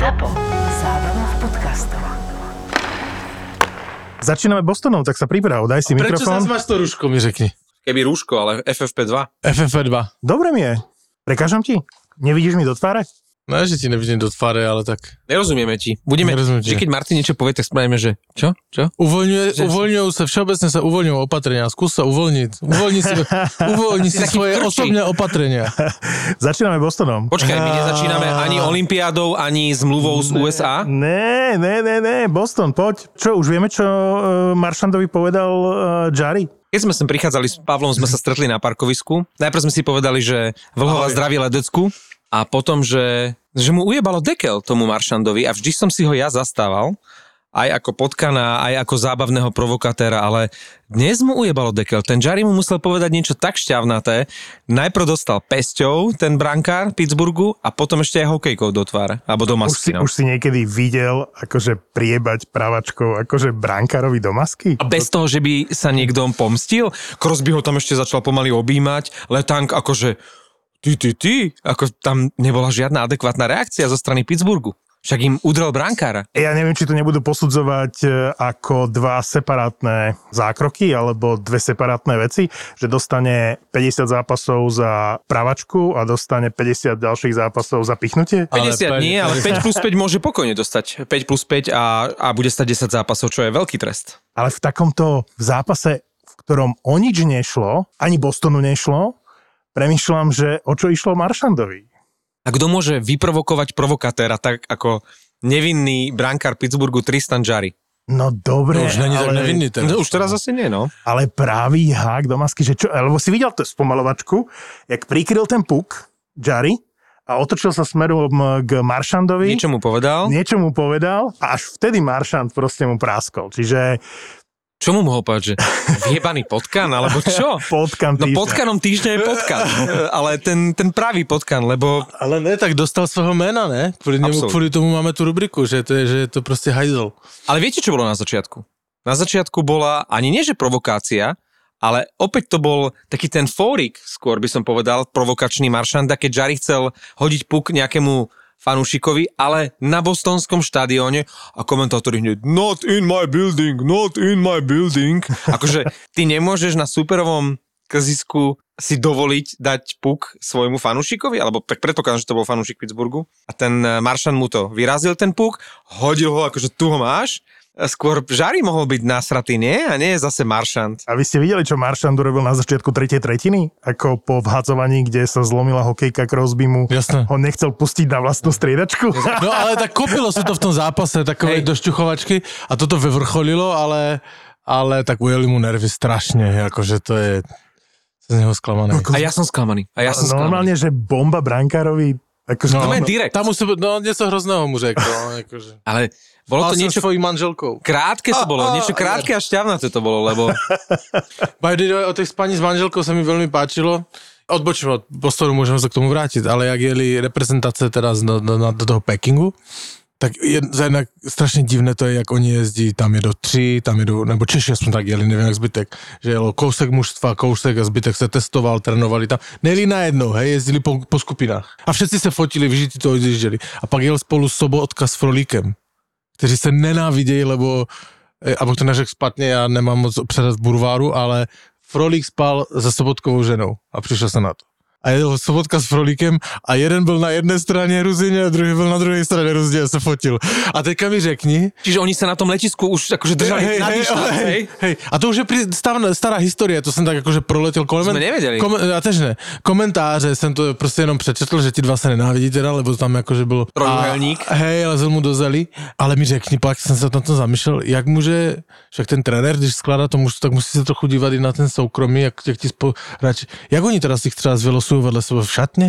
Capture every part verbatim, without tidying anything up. Zapo. Zábava v podcastoch. Začíname Bostonom, tak sa priprav, daj si mikrofón. Prečo sa zmáš to rúško, mi řekni? Keby rúško, ale F F P dva. F F P dva. Dobre mi je. Prekážem ti? Nevidíš mi do tváre? No, že ti nevidím do tváre, ale tak... Nerozumieme ti. Budeme, že keď Martin niečo povie, tak spravíme, že čo? Čo? Uvoľňuje, že... Uvoľňujú sa, všeobecne sa uvoľňujú opatrenia. Skús sa uvoľniť. Uvoľni si, uvoľni si svoje osobné opatrenia. Začíname Bostonom. Počkaj, my nezačíname ani olympiádou, ani zmluvou z U S A? Ne, ne, ne, ne. Boston, poď. Čo, už vieme, čo uh, Marchandovi povedal uh, Jari? Keď sme sem prichádzali s Pavlom, sme sa stretli na parkovisku. Najprv sme si povedali, že vlhová zdraví ledecku a potom, že, že mu ujebalo dekel tomu Marchandovi a vždy som si ho ja zastával, aj ako potkana, aj ako zábavného provokatéra, ale dnes mu ujebalo dekel. Ten Jari mu musel povedať niečo tak šťavnaté. Najprv dostal pesťou ten brankár Pittsburghu a potom ešte aj hokejkou do tváre, alebo do masky. Už si, no. už si niekedy videl akože priebať pravačkou akože brankárovi do masky? A bez toho, že by sa niekto pomstil? Crosby ho tam ešte začal pomaly objímať, Letang akože ty, ty, ty, ako tam nebola žiadna adekvátna reakcia zo strany Pittsburghu. Však im udrel brankára. Ja neviem, či to nebudú posudzovať ako dva separátne zákroky alebo dve separátne veci, že dostane päťdesiat zápasov za pravačku a dostane päťdesiat ďalších zápasov za pichnutie. päťdesiat, päťdesiat nie, ale päť plus päť môže pokojne dostať. päť plus päť a, a bude stať desať zápasov, čo je veľký trest. Ale v takomto zápase, v ktorom o nič nešlo, ani Bostonu nešlo, premýšľam, že o čo išlo Marchandovi. A kto môže vyprovokovať provokatéra tak ako nevinný brankár Pittsburghu Tristan Jari? No dobre, no, už ale... Tak nevinný ten. No, už teraz asi nie, no. Ale právý hák do masky, že čo... Lebo si videl tú spomalovačku, jak prikryl ten puk Jari a otočil sa smerom k Marchandovi. Niečo mu povedal. Niečo mu povedal a až vtedy Marchand proste mu práskol. Čiže... Čo mu mohol povedať, že vjebaný potkan, alebo čo? Potkan týždňa. No potkanom týždňa je potkan, ale ten, ten pravý potkan, lebo... Ale ne, tak dostal svojho mena, ne? Kvôli, nemu, kvôli tomu máme tú rubriku, že to je, že je to proste hajzel. Ale viete, čo bolo na začiatku? Na začiatku bola ani nie, že provokácia, ale opäť to bol taký ten fórik, skôr by som povedal, provokačný Marchanda, keď Jari chcel hodiť puk nejakému fanúšikovi, ale na bostonskom štadióne a komentátori hneď not in my building, not in my building. Akože ty nemôžeš na superovom krzisku si dovoliť dať puk svojmu fanúšikovi, alebo tak predpokladám, že to bol fanúšik Pittsburghu a ten Marchand mu to vyrazil ten puk, hodil ho, akože tu ho máš. Skôr Jari mohol byť nasratý, nie? A nie je zase Marchand. A vy ste videli, čo Marchand urobil na začiatku tretej tretiny? Ako po vhadzovaní, kde sa zlomila hokejka Crosbymu, ho nechcel pustiť na vlastnú striedačku. No ale tak kopilo sa to v tom zápase, takové došťuchovačky a toto vyvrcholilo, ale, ale tak ujeli mu nervy strašne, akože to je z neho sklamané. A ja som sklamaný. A ja som no, sklamaný. Normálne, že bomba brankárovi... Akože no, to je direkt. Tam musí, no, niečo hrozného mu řekl. Akože. Ale bolo to niečo... svojím manželkou. Krátke to bolo, a, a, niečo krátke a, a šťavnaté to bolo, lebo... By the way, o tej spaní s manželkou sa mi veľmi páčilo. Odbočím od postoru, môžeme sa k tomu vrátiť, ale jak jeli reprezentace teraz do, do, do toho Pekingu, tak je jednak strašne divné to je, jak oni jezdí, tam jedou tři, tam jedou, nebo Češi aspoň tak jeli, neviem, jak zbytek, že jelo kousek mužstva, kousek a zbytek se testoval, trénovali tam, nejeli najednou, hej, jezdili po, po skupinách a všetci se fotili, vždy to odjížděli a pak jel spolu Sobotka s Frolíkem, kteří se nenávidějí, lebo, abych to neřekl spatně, já nemám moc předat v burváru, ale Frolík spal za Sobotkovou ženou a přišel se na to. A jel Sobotka s Frolíkem a jeden byl na jedné straně Ruzíně a druhý byl na druhé straně Ruzíně a se fotil. A teďka mi řekni... Čiže oni se na tom letisku už akože držali hej, hej, hej, hej. hej. A to už je stará, stará historie, to jsem tak akože proletil. Komen... Jsme nevěděli. Kom... A tež ne. Komentáře jsem to prostě jenom přečetl, že ti dva se nenávidí teda, lebo tam jakože bylo... Trojuhelník. A... Hej, ale mu dozeli. Ale mi řekni, pak jsem se na to zamýšlel, jak může... Však ten trenér, když skládá to mužstvo, tak musí se trochu dívat i na ten soukromý, jak, jak ti spolu... Jak oni teda si třeba zvělo vedle sebe v šatne,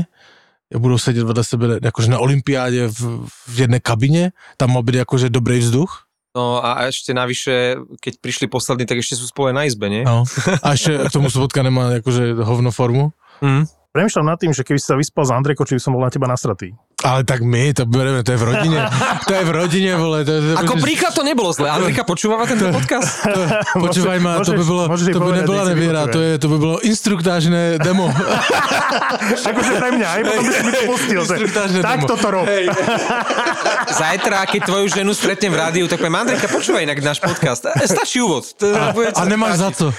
budú sedieť vedle sebe akože na olympiáde v, v jednej kabine, tam mal byť akože dobrý vzduch. No a ešte navyše, keď prišli poslední, tak ešte sú spolu na izbe, nie? No. A ešte k tomu Sobotka nemá akože hovno formu. Mm. Premýšľam nad tým, že keby si sa vyspal za Andrejko, či by som bol na teba nasratý. Ale tak my, to bereme, to je v rodine. To je v rodine, vole. To, to, to, Ako príklad to nebolo zle. Amerika počúvala tento podcast? To, počúvaj ma, môžeš, to by bolo, to by nebola neviera, to, je, to by bolo instruktážne demo. Akože pre mňa, aj potom by si mi to pustil. Tak toto rob. Hey. Zajtra, keď tvoju ženu stretnem v rádiu, tak poviem, Andrejka, počúvaj inak náš podcast. Stačí úvod. A, a nemáš za to.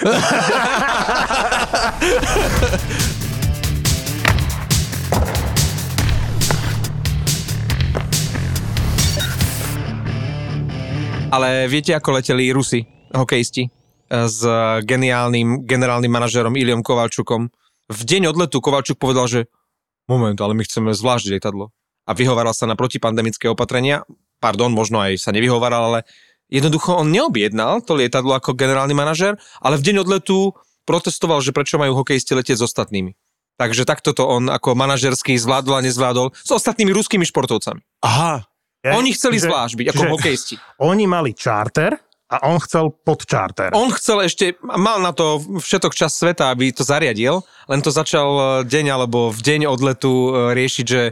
Ale viete, ako leteli Rusi, hokejisti, s geniálnym generálnym manažérom Iliom Kovalčukom? V deň odletu Kovalčuk povedal, že moment, ale my chceme zvlášť lietadlo. A vyhováral sa na protipandemické opatrenia. Pardon, možno aj sa nevyhováral, ale jednoducho on neobjednal to lietadlo ako generálny manažér, ale v deň odletu protestoval, že prečo majú hokejisti letieť s ostatnými. Takže takto to on ako manažerský zvládol a nezvládol s ostatnými ruskými športovcami. Aha. Ja, oni chceli že, zvlášť byť, ako hokejisti. Oni mali čárter a on chcel podčárter. On chcel ešte, mal na to všetok čas sveta, aby to zariadil, len to začal deň alebo v deň odletu riešiť, že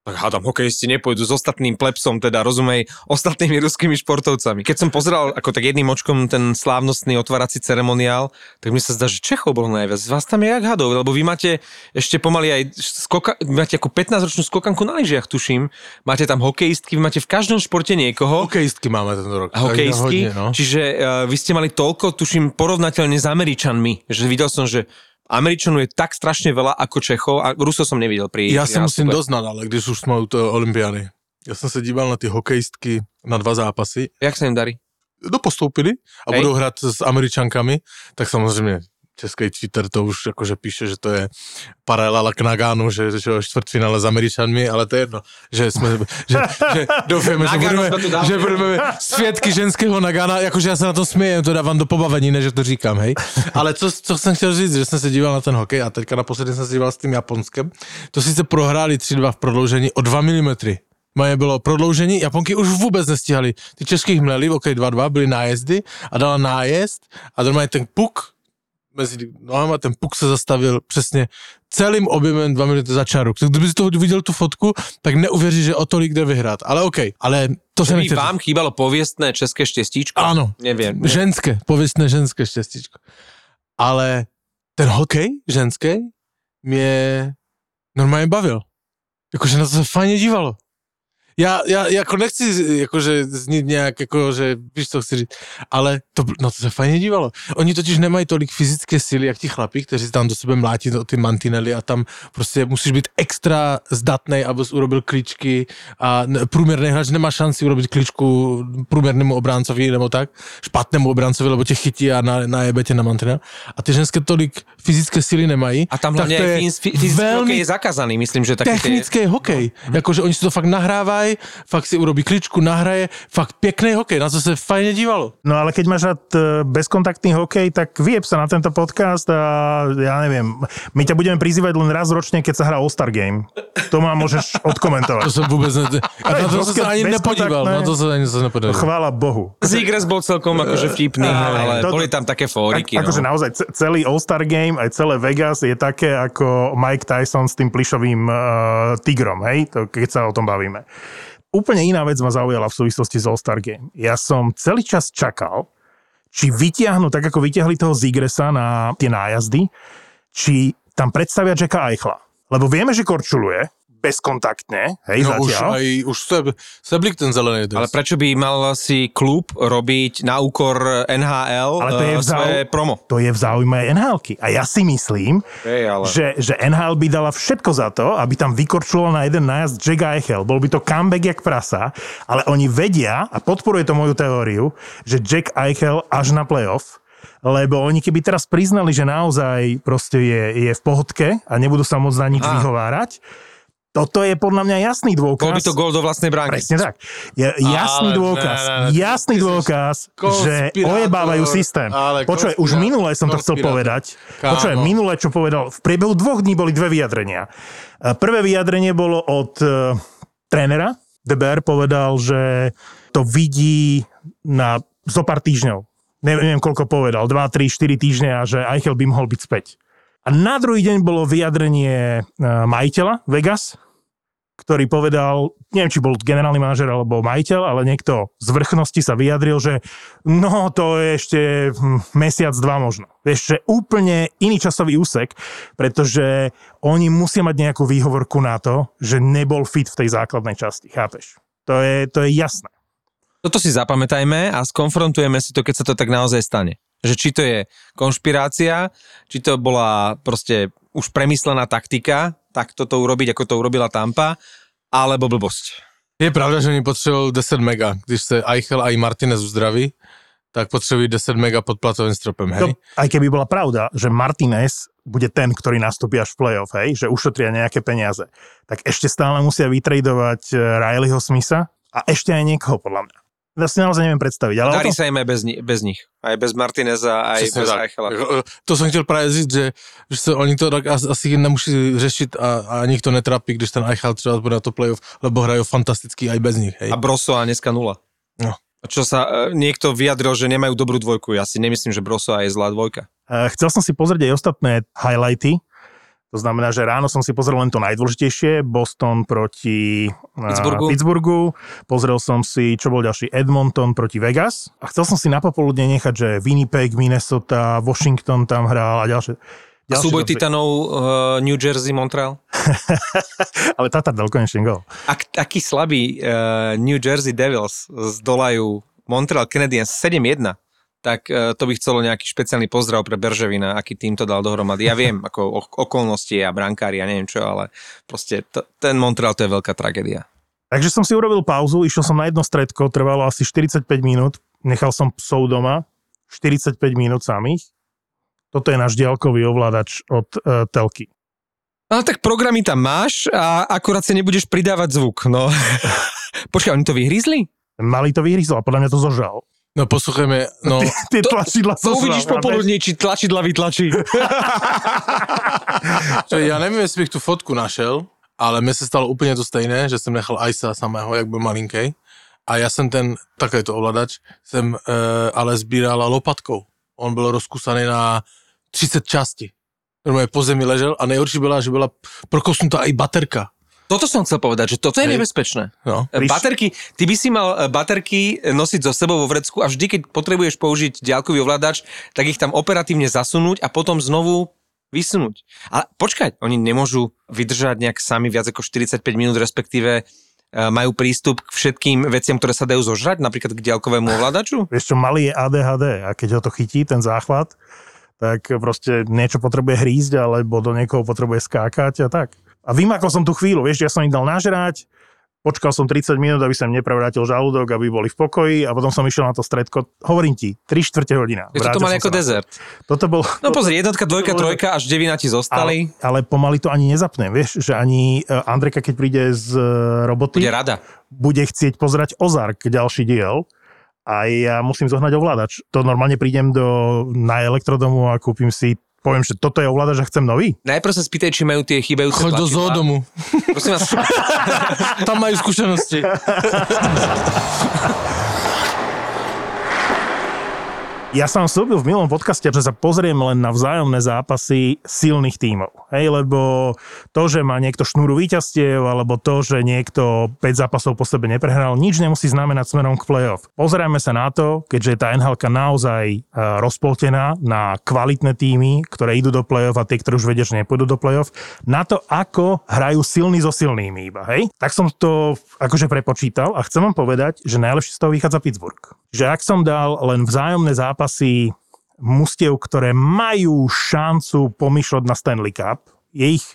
tak hádam, hokejisti nepôjdu s ostatným plebsom, teda rozumej, ostatnými ruskými športovcami. Keď som pozeral ako tak jedným očkom ten slávnostný otvárací ceremoniál, tak mi sa zdá, že Čechov bolo najviac. Vás tam je jak hadov, lebo vy máte ešte pomaly aj skoka, máte ako pätnásťročnú skokanku na lyžiach, tuším. Máte tam hokejistky, vy máte v každom športe niekoho. Hokejistky máme tento rok. Hokejistky, no. Čiže uh, vy ste mali toľko, tuším, porovnateľne s Američanmi, že videl som, že Američanov je tak strašne veľa ako Čechov a Rusov som nevidel pri... Ja sa musím doznať, ale když už sme od olympiády. Ja som sa díval na tie hokejistky na dva zápasy. Jak sa im darí? Dopostoupili a Hej. budú hrať s Američankami, tak samozrejme český Twitter to už akože píše, že to je paralela k Naganu, že je štvrtfinále s Američanmi, ale to je jedno, že sme, že, že doufujeme, že budeme, že budeme svědky ženského Nagana, jakože já se na to smějem, to dávám do pobavení, než to říkám, hej. Ale co, co jsem chtěl říct, že jsem se díval na ten hokej a teďka naposledy jsem se díval s tím Japonskem, to sice prohráli tri dva v prodloužení o dva milimetry. Moje bylo prodloužení, Japonky už vůbec nestíhali. Ty českých mleli, ok, dva dva, byly nájezdy a dala nájezd a normálně ten puk mezi nohama, ten puk se zastavil přesně celým objemem dva minuty za čáruk. Tak kdyby si toho viděl tu fotku, tak neuvěří, že o tolik jde vyhrát. Ale OK, ale to se nechce. Vám chýbalo pověstné české štěstíčko? Ano, nevím. Ženské, pověstné ženské štěstíčko. Ale ten hokej ženský mě normálně bavil. Jakože na to se fajně dívalo. Já, já jako nechci jakože znít nějak, jakože, víš, co chci říct, ale to, no to se fajně dívalo. Oni totiž nemají tolik fyzické síly, jak ti chlapí, kteří tam do sebe mlátí ty mantinely a tam prostě musíš být extra zdatnej, abys urobil klíčky a průměrný hráč nemá šanci urobit klíčku průměrnému obráncovi nebo tak, špatnému obráncovi, lebo tě chytí a najebe tě na mantinel. A ty ženské tolik fyzické síly nemají. A tam hlavně hokej je zakázaný, myslím, že taky technický je... hokej, no. Jakože oni si to fakt nahrávají, fakt si urobí kličku, nahraje, fakt pekný hokej, na to sa fajne dívalo. No ale keď máš rád bezkontaktný hokej, tak vyjeb sa na tento podcast a ja neviem, my ťa budeme prizývať len raz ročne, keď sa hrá All-Star Game. To ma môžeš odkomentovať. To som vôbec ne... A na to, to sa ani nepodíval. Na to sa ani nepodíval. Chvála Bohu. Zígres bol celkom akože vtipný, ale to, boli tam také fóriky. Ak, no. Akože naozaj celý All-Star Game, aj celé Vegas je také ako Mike Tyson s tým plyšovým uh, tigrom, hej? To, keď sa o tom bavíme. Úplne iná vec ma zaujala v súvislosti s All-Star Game. Ja som celý čas čakal, či vytiahnu, tak ako vytiahli toho Zigresa na tie nájazdy, či tam predstavia Jacka Eichla. Lebo vieme, že korčuluje bezkontaktne, hej, no, zatiaľ. Už, aj, už seb, seblik ten zelený dres. Ale prečo by mal si klub robiť na úkor en há el ale to je v záuj- svoje promo? To je v záujme en há elky. A ja si myslím, hey, ale... že, že en há el by dala všetko za to, aby tam vykorčuloval na jeden nájazd Jack Eichel. Bol by to comeback jak prasa, ale oni vedia, a podporuje to moju teóriu, že Jack Eichel až na playoff, lebo oni keby teraz priznali, že naozaj proste je, je v pohodke a nebudú sa môcť na nič ah. vyhovárať, toto je podľa mňa jasný dôkaz. Bol by to gól do vlastnej bránky. Presne tak. Je jasný ale, dôkaz, ne, ne, ne, jasný dôkaz, že ojebávajú systém. Počuj, už minule som to chcel povedať. Počuj, minule, čo povedal, v priebehu dvoch dní boli dve vyjadrenia. Prvé vyjadrenie bolo od uh, trénera. dé bé er povedal, že to vidí na zo pár týždňov. Neviem, koľko povedal. dva, tri, štyri týždne a že Eichel by mohol byť späť. A na druhý deň bolo vyjadrenie majiteľa Vegas, ktorý povedal, neviem, či bol generálny manažer alebo majiteľ, ale niekto z vrchnosti sa vyjadril, že no to je ešte mesiac, dva možno. Ešte úplne iný časový úsek, pretože oni musia mať nejakú výhovorku na to, že nebol fit v tej základnej časti, chápeš? To je, to je jasné. Toto si zapamätajme a skonfrontujeme si to, keď sa to tak naozaj stane. Že či to je konšpirácia, či to bola proste už premyslená taktika, tak toto urobiť, ako to urobila Tampa, alebo blbosť. Je pravda, že oni potřebujú desať mega. Když sa Eichel a i Martinez uzdraví, tak potřebujú desať mega pod platovým stropem, hej? To, aj keby bola pravda, že Martinez bude ten, ktorý nastúpi až v play-off, hej? Že ušetria nejaké peniaze, tak ešte stále musia vytradovať Rileyho Smitha a ešte aj niekoho, podľa mňa. Ja si naozaj neviem predstaviť. Ale darí tom... sa im aj bez, ni- bez nich. Aj bez Martineza, aj Přesne bez tak. Eichela. To som chtěl právě říct, že, že se oni to tak asi nemusí řešit a, a nich to netrápí, když ten Eichel třeba bude na to playoff, lebo hrajú fantasticky aj bez nich. Hej. A Brosa dneska nula. No. Čo sa niekto vyjadril, že nemajú dobrú dvojku. Ja si nemyslím, že Brosa je zlá dvojka. Chcel som si pozrieť aj ostatné highlighty. To znamená, že ráno som si pozrel len to najdôležitejšie, Boston proti Pittsburghu. Pittsburghu, pozrel som si, čo bol ďalší, Edmonton proti Vegas a chcel som si na popoludne nechať, že Winnipeg, Minnesota, Washington tam hral a ďalšie. ďalšie a súboj ďalšie. Titanov uh, New Jersey, Montreal? Ale Tatar dal konečne gól. Ak, aký slabý uh, New Jersey Devils zdolajú Montreal Canadiens sedem jedna. Tak to by chcelo nejaký špeciálny pozdrav pre Berževina, aký tým to dal dohromady. Ja viem, ako okolnosti a brankári, ja neviem čo, ale proste to, ten Montreal to je veľká tragédia. Takže som si urobil pauzu, išiel som na jedno stredko, trvalo asi štyridsaťpäť minút, nechal som psov doma, štyridsaťpäť minút samých. Toto je náš diaľkový ovládač od uh, telky. No tak programy tam máš a akurát si nebudeš pridávať zvuk, no. Počkaj, oni to vyhrízli? Mali to vyhrízlo a podľa mňa to zožal. No posluchajme, no... Tie tlačidla sú... To uvidíš popoludní, či tlačidla vytlačí. Ja neviem, jestli bych tu fotku našel, ale mne se stalo úplne to stejné, že som nechal Aisa samého, jak byl malinkej. A ja som ten, také to ovladač, som e, ale sbírala lopatkou. On byl rozkusaný na tridsať častí. Normálne po zemi ležel a nejhorší byla, že byla prokosnutá i baterka. Toto som chcel povedať, že toto je nebezpečné. No. Baterky, ty by si mal baterky nosiť so sebou vo vrecku a vždy, keď potrebuješ použiť diaľkový ovládač, tak ich tam operatívne zasunúť a potom znovu vysunúť. Ale počkať, oni nemôžu vydržať nejak sami viac ako štyridsaťpäť minút, respektíve majú prístup k všetkým veciam, ktoré sa dajú zožrať, napríklad k diaľkovému ovládaču? Vieš čo, malý je á dé há dé a keď ho to chytí, ten záchvat, tak proste niečo potrebuje hrízť alebo do niekoho potrebuje skákať a tak. A vymakol som tú chvíľu, vieš, ja som im dal nažrať, počkal som tridsať minút, aby som neprevrátil žalúdok, aby boli v pokoji a potom som išiel na to stredko, hovorím ti, tri štvrte hodina. Toto mal ako dezert. Toto bol... No toto... pozri, jednotka, dvojka, trojka, až devina ti zostali. Ale, ale pomaly to ani nezapnem, vieš, že ani Andrejka, keď príde z roboty, bude rada. Bude chcieť pozerať Ozark, ďalší diel. A ja musím zohnať ovládač. To normálne prídem do, na elektrodomu a kúpim si. Poviem, že toto je ovládač a chcem nový? Najprv sa spýtaj, či majú tie chýbajúce tlačidlá. Choď do zoodomu. Prosím vás. Tam majú skúsenosti. Ja som slúbil v minulom podcaste, že sa pozriem len na vzájomné zápasy silných tímov. Hej, lebo to, že má niekto šnúru víťazstiev, alebo to, že niekto päť zápasov po sebe neprehral, nič nemusí znamenať smerom k play-off. Pozerajme sa na to, keďže je tá en há elka naozaj rozpoltená na kvalitné tímy, ktoré idú do play-off a tie, ktoré už vedieš, nepôjdu do play-off, na to, ako hrajú silní so silnými iba. Hej? Tak som to akože prepočítal a chcem vám povedať, že najlepšie z toho vychádza Pittsburgh. Že ak som dal len vzájomné zápasy mustiev, ktoré majú šancu pomýšľať na Stanley Cup, je ich,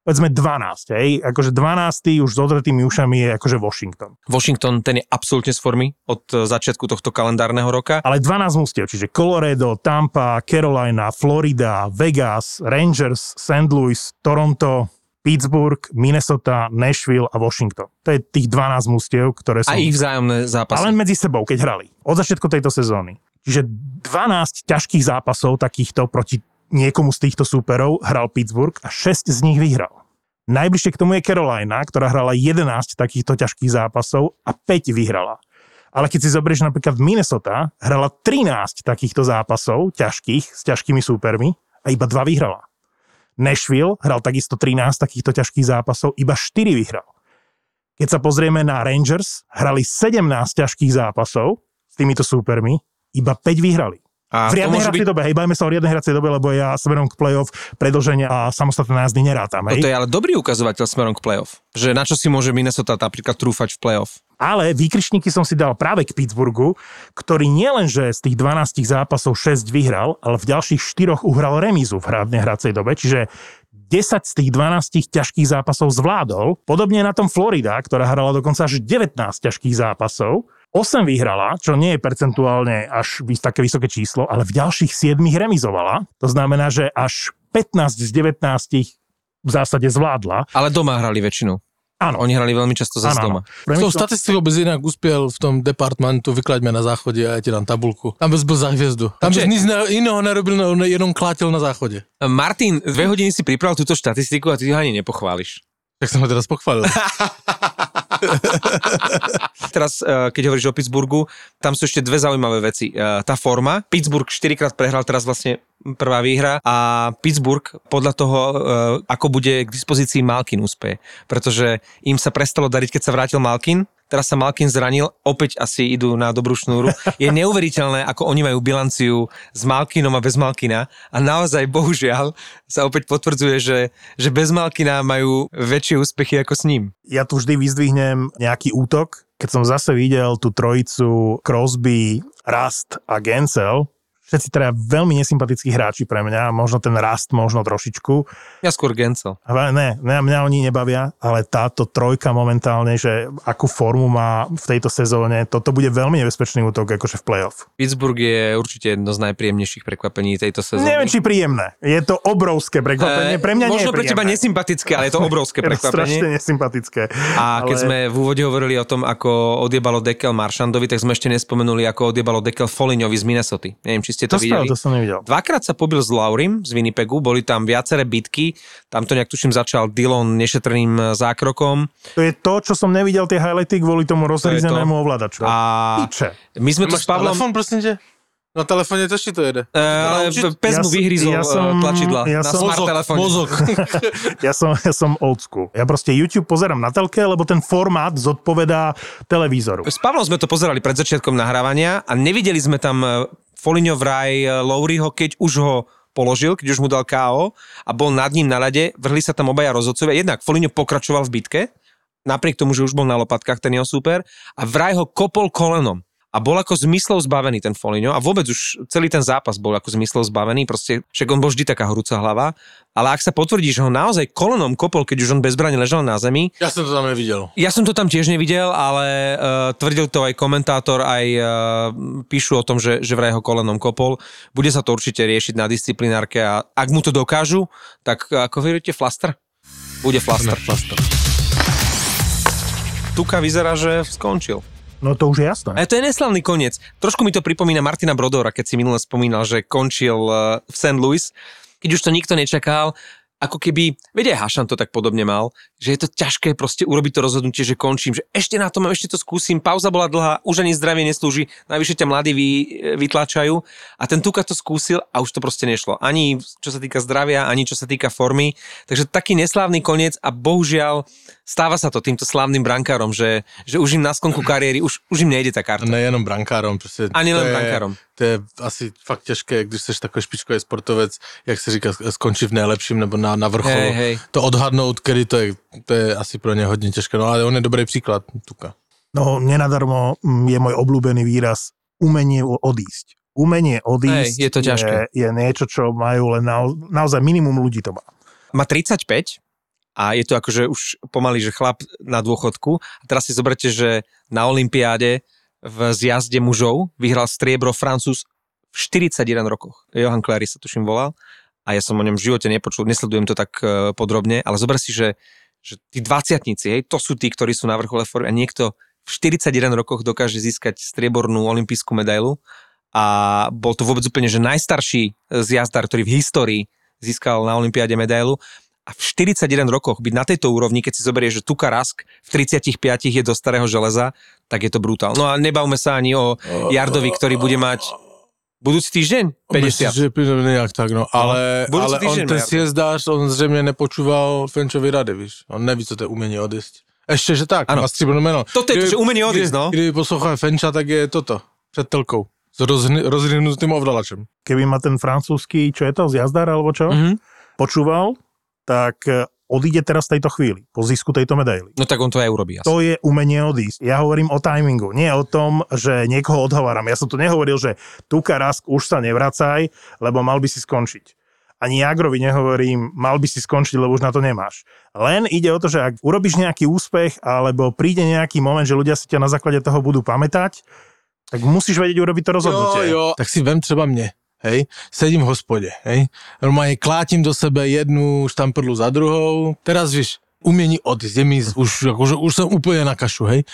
povedzme, dvanásť. Hej? Akože dvanásť už s odretými ušami je akože Washington. Washington, ten je absolútne z formy od začiatku tohto kalendárneho roka. Ale dvanásť mustiev, čiže Colorado, Tampa, Carolina, Florida, Vegas, Rangers, Saint Louis, Toronto, Pittsburgh, Minnesota, Nashville a Washington. To je tých dvanásť mustiev, ktoré sú... A ich vzájomné zápasy. Ale medzi sebou, keď hrali. Od začiatku tejto sezóny. Čiže dvanásť ťažkých zápasov takýchto proti niekomu z týchto súperov hral Pittsburgh a šesť z nich vyhral. Najbližšie k tomu je Carolina, ktorá hrala jedenásť takýchto ťažkých zápasov a päť vyhrala. Ale keď si zoberieš napríklad Minnesota, hrala trinásť takýchto zápasov ťažkých s ťažkými súpermi a iba dva vyhrala. Nashville hral takisto trinásť takýchto ťažkých zápasov, iba štyri vyhral. Keď sa pozrieme na Rangers, hrali sedemnásť ťažkých zápasov s týmito súpermi, iba päť vyhrali. A v riadnej hracej byť... dobe, hej, bajme sa o riadnej hracej dobe, lebo ja smerom k play-off predĺženia a samostatné nájazdy nerátam, hej. To je ale dobrý ukazovateľ smerom k play-off, že na čo si môže Minnesota napríklad trúfať v play-off. Ale výkričníky som si dal práve k Pittsburghu, ktorý nielenže z tých dvanástich zápasov šesť vyhral, ale v ďalších štyroch uhral remízu v riadnej hracej dobe, čiže desať z tých dvanástich ťažkých zápasov zvládol. Podobne na tom Florida, ktorá hrala dokonca až devätnásť ťažkých zápasov. osem vyhrala, čo nie je percentuálne až také vysoké číslo, ale v ďalších siedmich remizovala. To znamená, že až pätnásť z devätnástich v zásade zvládla. Ale doma hrali väčšinou. Áno. Oni hrali veľmi často zase doma. S tou statistikou bez inak uspiel v tom departmentu Vyklaďme na záchode a ja ti dám tabulku. Tam bez byl za hviezdu. Tam bez nic iného nerobil, jenom klátil na záchode. Martin, dve hodiny si pripravil túto štatistiku a ty ho ani nepochváliš. Tak som ho teraz pochválil. Teraz, keď hovoríš o Pittsburghu, tam sú ešte dve zaujímavé veci. Tá forma. Pittsburgh štyrikrát prehral, teraz vlastne prvá výhra. A Pittsburgh podľa toho, ako bude k dispozícii Malkin, úspeje. Pretože im sa prestalo dariť, keď sa vrátil Malkin. Teraz sa Malkin zranil, opäť asi idú na dobrú šnúru. Je neuveriteľné, ako oni majú bilanciu s Malkinom a bez Malkina. A naozaj, bohužiaľ, sa opäť potvrdzuje, že, že bez Malkina majú väčšie úspechy ako s ním. Ja tu vždy vyzdvihnem nejaký útok. Keď som zase videl tú trojicu Crosby, Rask a Gencel, všetci teda veľmi nesympatickí hráči pre mňa, možno ten Rast, možno trošičku. Ja skôr Gencel. Ne, ne, mňa oni nebavia, ale táto trojka momentálne, že akú formu má v tejto sezóne, toto bude veľmi nebezpečný útok akože v play-off. Pittsburgh je určite jedno z najpríjemnejších prekvapení tejto sezóny. Neviem, či príjemné. Je to obrovské prekvapenie. Pre mňa e, nie je príjemné. Možno pre teba nesympatické, ale je to obrovské prekvapenie. Strašne nesympatické. A keď ale... sme v úvode hovorili o tom, ako odjebalo dekel Marchandovi, tak sme ešte nespomenuli, ako odjebalo dekel Folignovi z Minnesoty. Neviem, či to, to videli. Spravo, to som nevidel. Dvakrát sa pobil s Laurim z Winnipegu, boli tam viaceré bitky, tam to nejak tuším začal Dillon nešetrným zákrokom. To je to, čo som nevidel, tie highlighty kvôli tomu rozhryzenému to to. ovládaču. A Piče. My sme tu s Pavlom... Telefón, prosím ťa? Na telefóne to ešte to jede. E, ale pes mu ja vyhryzol ja som, tlačidla ja na som, smart telefóne. Mozog. ja, som, ja som old school. Ja proste YouTube pozerám na telke, lebo ten formát zodpovedá televízoru. S Pavlom sme to pozerali pred začiatkom nahrávania a nevideli sme tam... Foligno vraj Lowryho, keď už ho položil, keď už mu dal ká ó a bol nad ním na ľade, vrhli sa tam obaja rozhodcovia. Jednak Foligno pokračoval v bitke, napriek tomu, že už bol na lopatkách ten jeho súper a vraj ho kopol kolenom. A bol ako zmyslov zbavený ten Foligno a vôbec už celý ten zápas bol ako zmyslov zbavený, proste však on bol vždy taká horúca hlava, ale ak sa potvrdí, že ho naozaj kolenom kopol, keď už on bezbranne ležal na zemi. Ja som to tam nevidel. Ja som to tam tiež nevidel, ale uh, tvrdil to aj komentátor, aj uh, píšu o tom, že, že vraj ho kolenom kopol. Bude sa to určite riešiť na disciplinárke a ak mu to dokážu, tak ako hovoríte, flaster? Bude flaster. flaster. Tuka vyzerá, že skončil. No to už je jasné. A to je neslavný koniec. Trošku mi to pripomína Martina Brodora, keď si minule spomínal, že končil v Saint Louis, keď už to nikto nečakal, ako keby, vedia, Hašan to tak podobne mal, že je to ťažké proste urobiť to rozhodnutie, že končím, že ešte na to mám, ešte to skúsim, pauza bola dlhá, už ani zdravie neslúži, najvyššie ťa mladí vy, vytláčajú a ten Tuka to skúsil a už to proste nešlo. Ani čo sa týka zdravia, ani čo sa týka formy, takže taký neslávny koniec a bohužiaľ stáva sa to týmto slávnym brankárom, že, že už im na skonku kariéry, už, už im nejde tá karta. Nejenom brankárom, proste. Ani len brankárom. To je asi fakt ťažké, když seš takový špičkový sportovec, jak se říká, skončí v nejlepším nebo na, na vrcholu. Hej, hej. To odhadnout, kedy to je, to je asi pro ně hodně těžké, no ale on je dobrý příklad, Tuka. No, nenadarmo je môj obľúbený výraz umenie odísť. Umenie odísť hej, je, to ťažké. Je, je niečo, čo majú len na, naozaj minimum ľudí to má. Má tridsaťpäť a je to akože už pomaly, že chlap na dôchodku a teraz si zoberte, že na olympiáde v zjazde mužov vyhral striebro Francúz v štyridsaťjeden rokoch. Johan Clary sa tuším volal a ja som o ňom v živote nepočul, nesledujem to tak e, podrobne, ale zober si, že, že tí dvadsiatnici, hej, to sú tí, ktorí sú na vrchole formy a niekto v štyridsaťjeden rokoch dokáže získať striebornú olympijskú medailu a bol to vôbec úplne, že najstarší zjazdár, ktorý v histórii získal na olympiáde medailu a v štyridsaťjeden rokoch byť na tejto úrovni, keď si zoberieš, že Tuka Rask v tridsaťpäť je do starého železa, tak je to brutál. No a nebavme sa ani o Jardovi, ktorý bude mať budúci týždeň päťdesiat. Myslím, že nejak tak, no. Ale, no, ale on ten siezdáš, on zřejmě nepočúval Frenčovi rady, víš. On neví, co to je umenie odísť. Ještě, že tak, má stříbrné jméno. To teď, že umí odjít, no. Kdyby poslouchal Fenča, tak je toto, před telkou. S rozhrynutým ovdalačem. Keby ma ten francúzsky, čo je to, zjazdár alebo čo, mm-hmm. počúval, tak odíde teraz v tejto chvíli, po zisku tejto medaily. No tak on to aj urobí. Asi. To je umenie odísť. Ja hovorím o timingu, nie o tom, že niekoho odhováram. Ja som tu nehovoril, že Tuka, Rask, už sa nevracaj, lebo mal by si skončiť. Ani Jagrovi nehovorím, mal by si skončiť, lebo už na to nemáš. Len ide o to, že ak urobíš nejaký úspech, alebo príde nejaký moment, že ľudia si ťa na základe toho budú pamätať, tak musíš vedieť urobiť to rozhodnutie. Jo, jo. Tak si vem třeba mne, hej, sedím v hospode, hej, normálne klátim do sebe jednu štamprlu za druhou, teraz víš, umiení odísť, je mi, už, už, už som úplne na kašu, hej,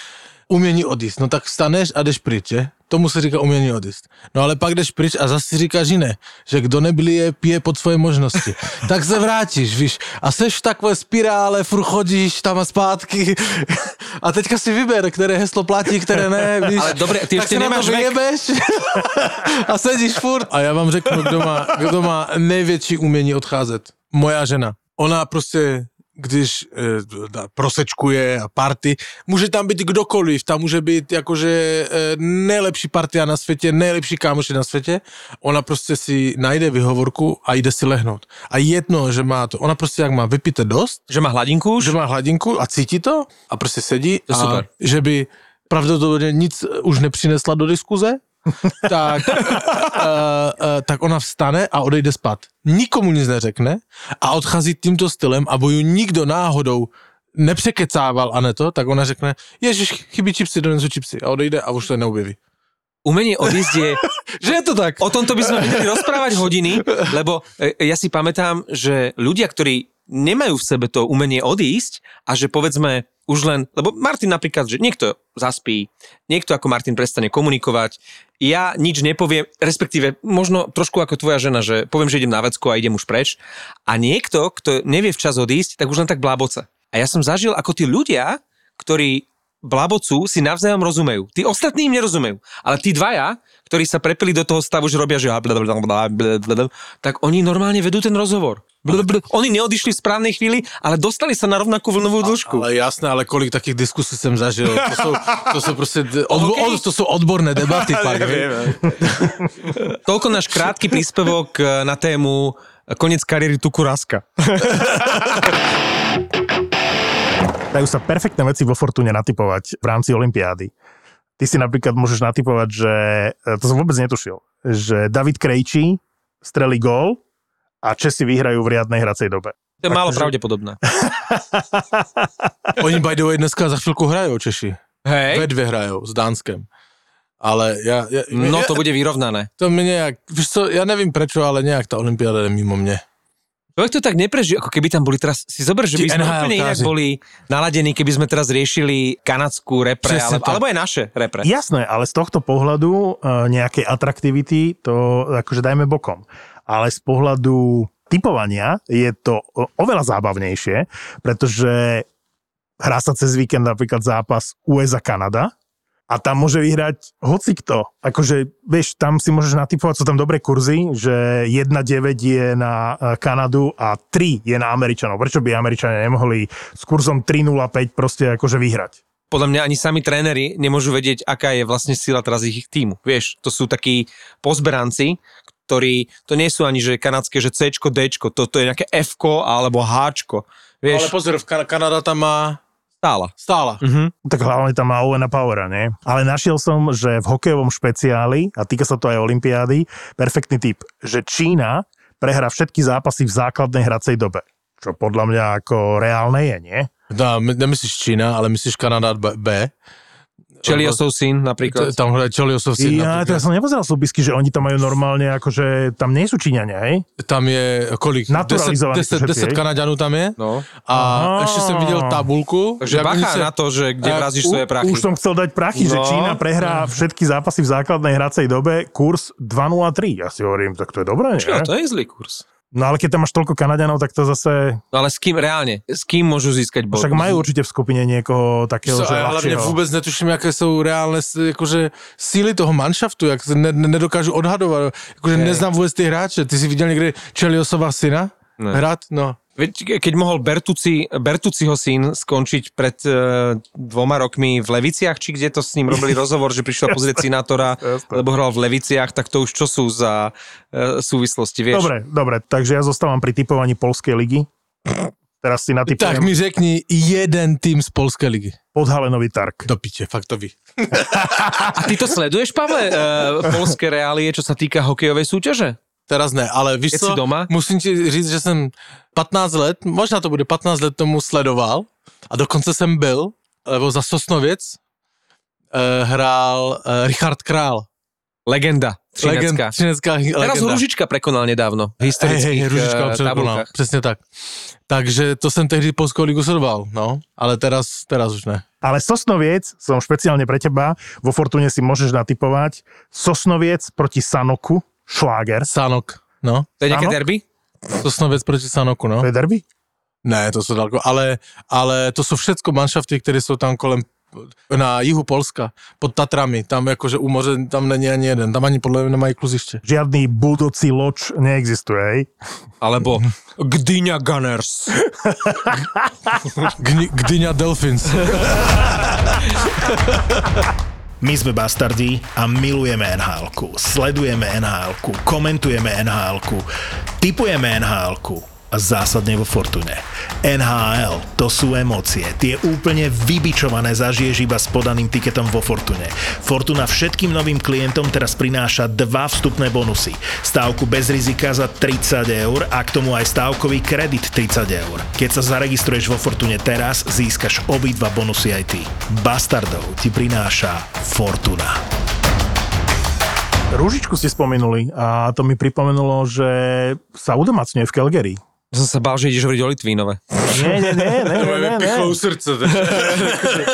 umiení odísť, no tak staneš a jdeš pryč, že? Tomu se říká umění odjít. No ale pak jdeš pryč a zase si říkáš jiné, že kdo neblije, pije pod svoje možnosti. Tak se vrátíš, víš, a seš v takové spirále, furt chodíš tam a zpátky a teďka si vyber, které heslo platí, které ne, víš. Ale dobré, ty ještě nemáš vek. Vyjebeš a sedíš furt. A já vám řeknu, kdo má, kdo má největší umění odcházet. Moja žena. Ona prostě... když e, prosečkuje a party. Může tam být kdokoliv, tam může být jakože e, nejlepší partia na světě, nejlepší kámoši na světě. Ona prostě si najde vyhovorku a jde si lehnout. A jedno, že má to, ona prostě jak má vypíte dost. Že má hladinku. Že má hladinku a cítí to a prostě sedí. A super. Že by pravděpodobně nic už nepřinesla do diskuze, tak, uh, uh, tak ona vstane a odejde spát. Nikomu nic neřekne a odchází tímto stylem a boju nikdo náhodou nepřekecával a ne to, tak ona řekne, ježiš, chybí čipsy, donesu čipsy a odejde a už to neobjeví. Umenie odísť je... že je to tak. O tomto by sme mohli rozprávať hodiny, lebo ja si pamätám, že ľudia, ktorí nemajú v sebe to umenie odísť a že povedzme už len... Lebo Martin napríklad, že niekto zaspí, niekto ako Martin prestane komunikovať, ja nič nepoviem, respektíve možno trošku ako tvoja žena, že poviem, že idem na vecku a idem už preč. A niekto, kto nevie včas odísť, tak už len tak bláboce. A ja som zažil, ako tí ľudia, ktorí blabocu si navzájom rozumejú. Tí ostatní im nerozumejú. Ale tí dvaja, ktorí sa prepili do toho stavu, že robia, že tak oni normálne vedú ten rozhovor. Oni neodišli v správnej chvíli, ale dostali sa na rovnakú vlnovú dĺžku. Ale jasné, ale kolik takých diskusí som zažil. To sú, to sú proste odbo- okay. od, to sú odborné debaty. Pak, toľko náš krátky príspevok na tému koniec kariéry Tuku Raska. Dajú sa perfektné veci vo Fortune natipovať v rámci olympiády. Ty si napríklad môžeš natipovať, že, to som vôbec netušil, že David Krejčí strelí gól a Česi vyhrajú v riadnej hracej dobe. To je tak, málo že... pravdepodobné. Oni by the way dneska za chvíľku hrajú Češi. Hej. Ve dve hrajú s Dánskem. Ale ja... ja no ja, to bude vyrovnané. To mi nejak, víš co, ja neviem prečo, ale nejak tá olympiáda je mimo mne. Človek to tak neprežil, ako keby tam boli teraz, si zober, že by sme úplne inak boli naladení, keby sme teraz riešili kanadskú repre, ale, alebo aj naše repre. Jasné, ale z tohto pohľadu nejakej atraktivity to akože dajme bokom. Ale z pohľadu tipovania je to oveľa zábavnejšie, pretože hrá sa cez víkend napríklad zápas U S A Kanada a tam môže vyhrať hocikto. Akože, vieš, tam si môžeš natipovať, sú tam dobré kurzy, že jedna deväť je na Kanadu a tri je na Američanov. Prečo by Američania nemohli s kurzom tri nula päť proste akože vyhrať? Podľa mňa ani sami tréneri nemôžu vedieť, aká je vlastne sila teraz ich týmu. Vieš, to sú takí pozberanci, ktorí, to nie sú ani že kanadské, že C-čko, D-čko, to, to je nejaké F-ko alebo H-čko. Vieš? Ale pozor, v kan- Kanada tam má... Stála. Stála. Uh-huh. Tak hlavne tam má Owena Powera, nie? Ale našiel som, že v hokejovom špeciáli, a týka sa to aj olympiády, perfektný tip, že Čína prehrá všetky zápasy v základnej hracej dobe. Čo podľa mňa ako reálne je, nie? Dá, nemyslíš Čína, ale myslíš Kanada B. Čeliosov syn napríklad. Tam hraje Čeliosov syn napríklad. Ja teda som nepozeral súbisky, že oni to majú normálne, akože tam nie sú Číňania, hej? Tam je kolik? Naturalizovaných desať Kanaďanov tam je. No. A aha. Ešte som videl tabulku. Takže bacha sa... na to, že kde vrazíš svoje prachy. Už som chcel dať prachy, no. Že Čína prehrá všetky zápasy v základnej hracej dobe kurz dva nula tri. Ja si hovorím, tak to je dobré, nie? Čo, to je zlý kurz. No ale keď tam máš toľko Kanaďanov, tak to zase... No ale s kým reálne? S kým môžu získať bod? Však majú určite v skupine niekoho takého, so, že ľahšieho. Ale vôbec netuším, aké sú reálne akože, síly toho manšaftu, jak ne, ne, nedokážu odhadovať. Akože, neznám vôbec tie hráče. Ty si videl niekde Čeliosova syna? Ne. Hrať? No. Keď mohol Bertucci, Bertucciho syn skončiť pred e, dvoma rokmi v Leviciach, či kde to s ním robili rozhovor, že prišiel pozrieť Sinátora, lebo hral v Leviciach, tak to už čo sú za e, súvislosti, vieš? Dobre, dobre, takže ja zostávam pri typovaní poľskej ligy. Teraz si natypujem. Tak mi řekni jeden tým z poľskej ligy. Podhalenový Targ. Do piče, fakt to vy. A ty to sleduješ, Pavle, e, poľské reálie, čo sa týka hokejovej súťaže? Teraz ne, ale víš co, doma? Musím ti říct, že jsem patnáct let, možná to bude patnáct let tomu sledoval a dokonce jsem byl, lebo za Sosnoviec e, hrál e, Richard Král. Legenda. Třinecká. Třinecká legenda. Teraz Hružička prekonal nedávno. Historických hey, hey, tabulkách. Přesně tak. Takže to jsem tehdy Polskou ligu sledoval, no, ale teraz, teraz už ne. Ale Sosnoviec, som špeciálne pre teba, vo Fortune si môžeš natipovať, Sosnoviec proti Sanoku. Šláger. Sanok, no. To je nejaké derby? Sosnoviec proti Sanoku, no. To je derby? Ne, to sú daleko, ale, ale to sú všetko manšafty, ktoré sú tam kolem, na jihu Polska, pod Tatrami, tam akože u moře, tam není ani jeden, tam ani podľa mňa nemají kluzište. Žiadny budocí loč neexistuje, hej? Alebo Gdyňa Gunners. Gdy, Gdyňa Delfins. My sme bastardi a milujeme en há elku, sledujeme en há elku, komentujeme en há elku, tipujeme en há elku a zásadne vo Fortune. en há el to sú emócie, tie úplne vybičované zažiješ iba s podaným tiketom vo Fortune. Fortuna všetkým novým klientom teraz prináša dva vstupné bonusy. Stávku bez rizika za tridsať eur a k tomu aj stávkový kredit tridsať eur. Keď sa zaregistruješ vo Fortune teraz, získaš obidva bonusy aj ty. Bastardov ti prináša Fortuna. Rúžičku ste spomenuli a to mi pripomenulo, že sa udomacňuje v Calgary. Som sa bál, že ideš hovoriť o Litvínove. Nie, nie, nie. nie, nie, nie, nie. Pichlo u srdce.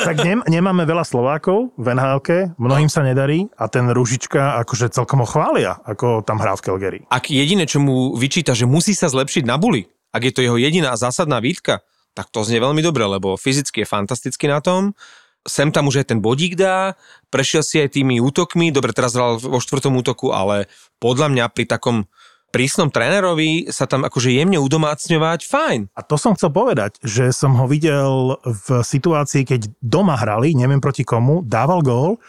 Tak nem, nemáme veľa Slovákov v en há elke, mnohým sa nedarí a ten Rúžička akože celkom ho chvália, ako tam hrá v Calgary. Ak jediné, čo mu vyčíta, že musí sa zlepšiť na buli, ak je to jeho jediná zásadná výtka, tak to znie veľmi dobre, lebo fyzicky je fantasticky na tom. Sem tam už aj ten bodík dá, prešiel si aj tými útokmi, dobre, teraz hral vo štvrtom útoku, ale podľa mňa pri takom prísnom trénerovi sa tam akože jemne udomácňovať, fajn. A to som chcel povedať, že som ho videl v situácii, keď doma hrali, neviem proti komu, dával gól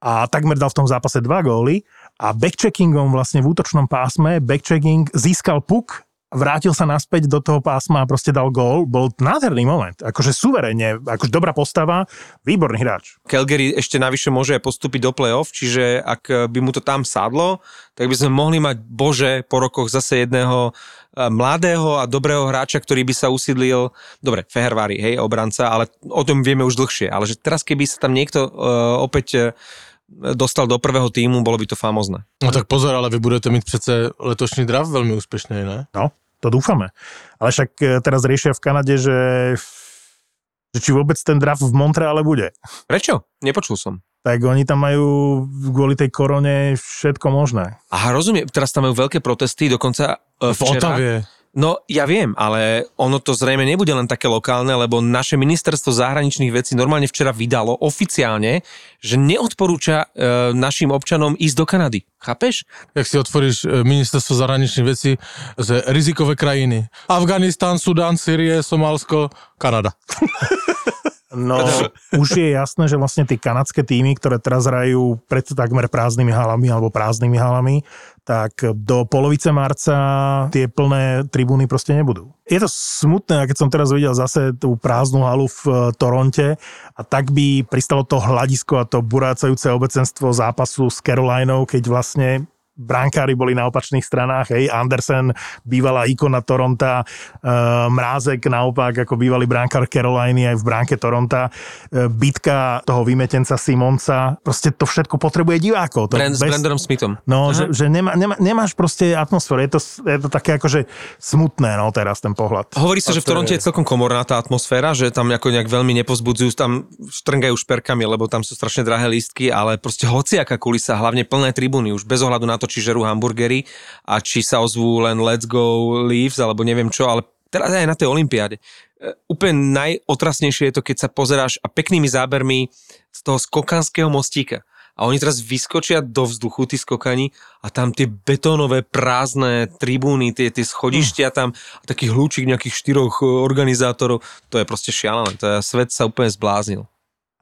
a takmer dal v tom zápase dva góly a backcheckingom vlastne v útočnom pásme, backchecking získal puk, vrátil sa naspäť do toho pásma a proste dal gól. Bol nádherný moment. Akože suverénne, akože dobrá postava, výborný hráč. Calgary ešte navyše môže postúpiť do play-off, čiže ak by mu to tam sadlo, tak by sme mohli mať, bože, po rokoch zase jedného mladého a dobrého hráča, ktorý by sa usídlil, dobre, Fehervári, hej, obranca, ale o tom vieme už dlhšie. Ale že teraz, keby sa tam niekto uh, opäť... dostal do prvého týmu, bolo by to famózne. No tak pozor, ale vy budete mít přece letošní draft veľmi úspešný, ne? No, to dúfame. Ale však teraz riešia v Kanade, že, že či vôbec ten draft v Montreale bude. Prečo? Nepočul som. Tak oni tam majú kvôli tej korone všetko možné. Aha, rozumiem. Teraz tam majú veľké protesty, dokonca uh, včera. No, ja viem, ale ono to zrejme nebude len také lokálne, lebo naše ministerstvo zahraničných vecí normálne včera vydalo oficiálne, že neodporúča e, našim občanom ísť do Kanady. Chápeš? Jak si otvoríš ministerstvo zahraničných vecí z rizikové krajiny. Afganistán, Sudán, Sýrie, Somálsko, Kanada. No, už je jasné, že vlastne tí kanadské týmy, ktoré teraz hrajú pred takmer prázdnymi halami alebo prázdnymi halami, tak do polovice marca tie plné tribúny proste nebudú. Je to smutné, keď som teraz videl zase tú prázdnu halu v Toronte a tak by pristalo to hľadisko a to burácajúce obecenstvo zápasu s Carolinou, keď vlastne brankári boli na opačných stranách, hej, Andersen, bývalá ikona Toronta, e, Mrázek naopak, ako bývalý brankár Caroliny aj v bránke Toronta, e, bitka toho vymetenca Simonca, proste to všetko potrebuje divákov. To Brand, bez, s Brandonom Smithom. No, aha. že, že nemá, nemá, nemáš proste atmosféru, je to, je to také akože smutné, no, teraz ten pohľad. Hovorí sa, že v Toronte je celkom komorná tá atmosféra, že tam nejak, nejak veľmi nepozbudzujú, tam štrngajú šperkami, lebo tam sú strašne drahé lístky, ale proste hociaká kulisa, hlavne plné tribúny, už bez ohľadu na to, či žerú hamburgery a či sa ozvú len let's go Leafs alebo neviem čo, ale teraz aj na tej olympiáde. Úplne najotrasnejšie je to, keď sa pozeráš a peknými zábermi z toho skokanského mostíka. a oni teraz vyskočia do vzduchu, tí skokani, a tam tie betónové prázdne tribúny, tie, tie schodištia tam, a taký hľúčik nejakých štyroch organizátorov, to je proste šialené, to je, svet sa úplne zbláznil.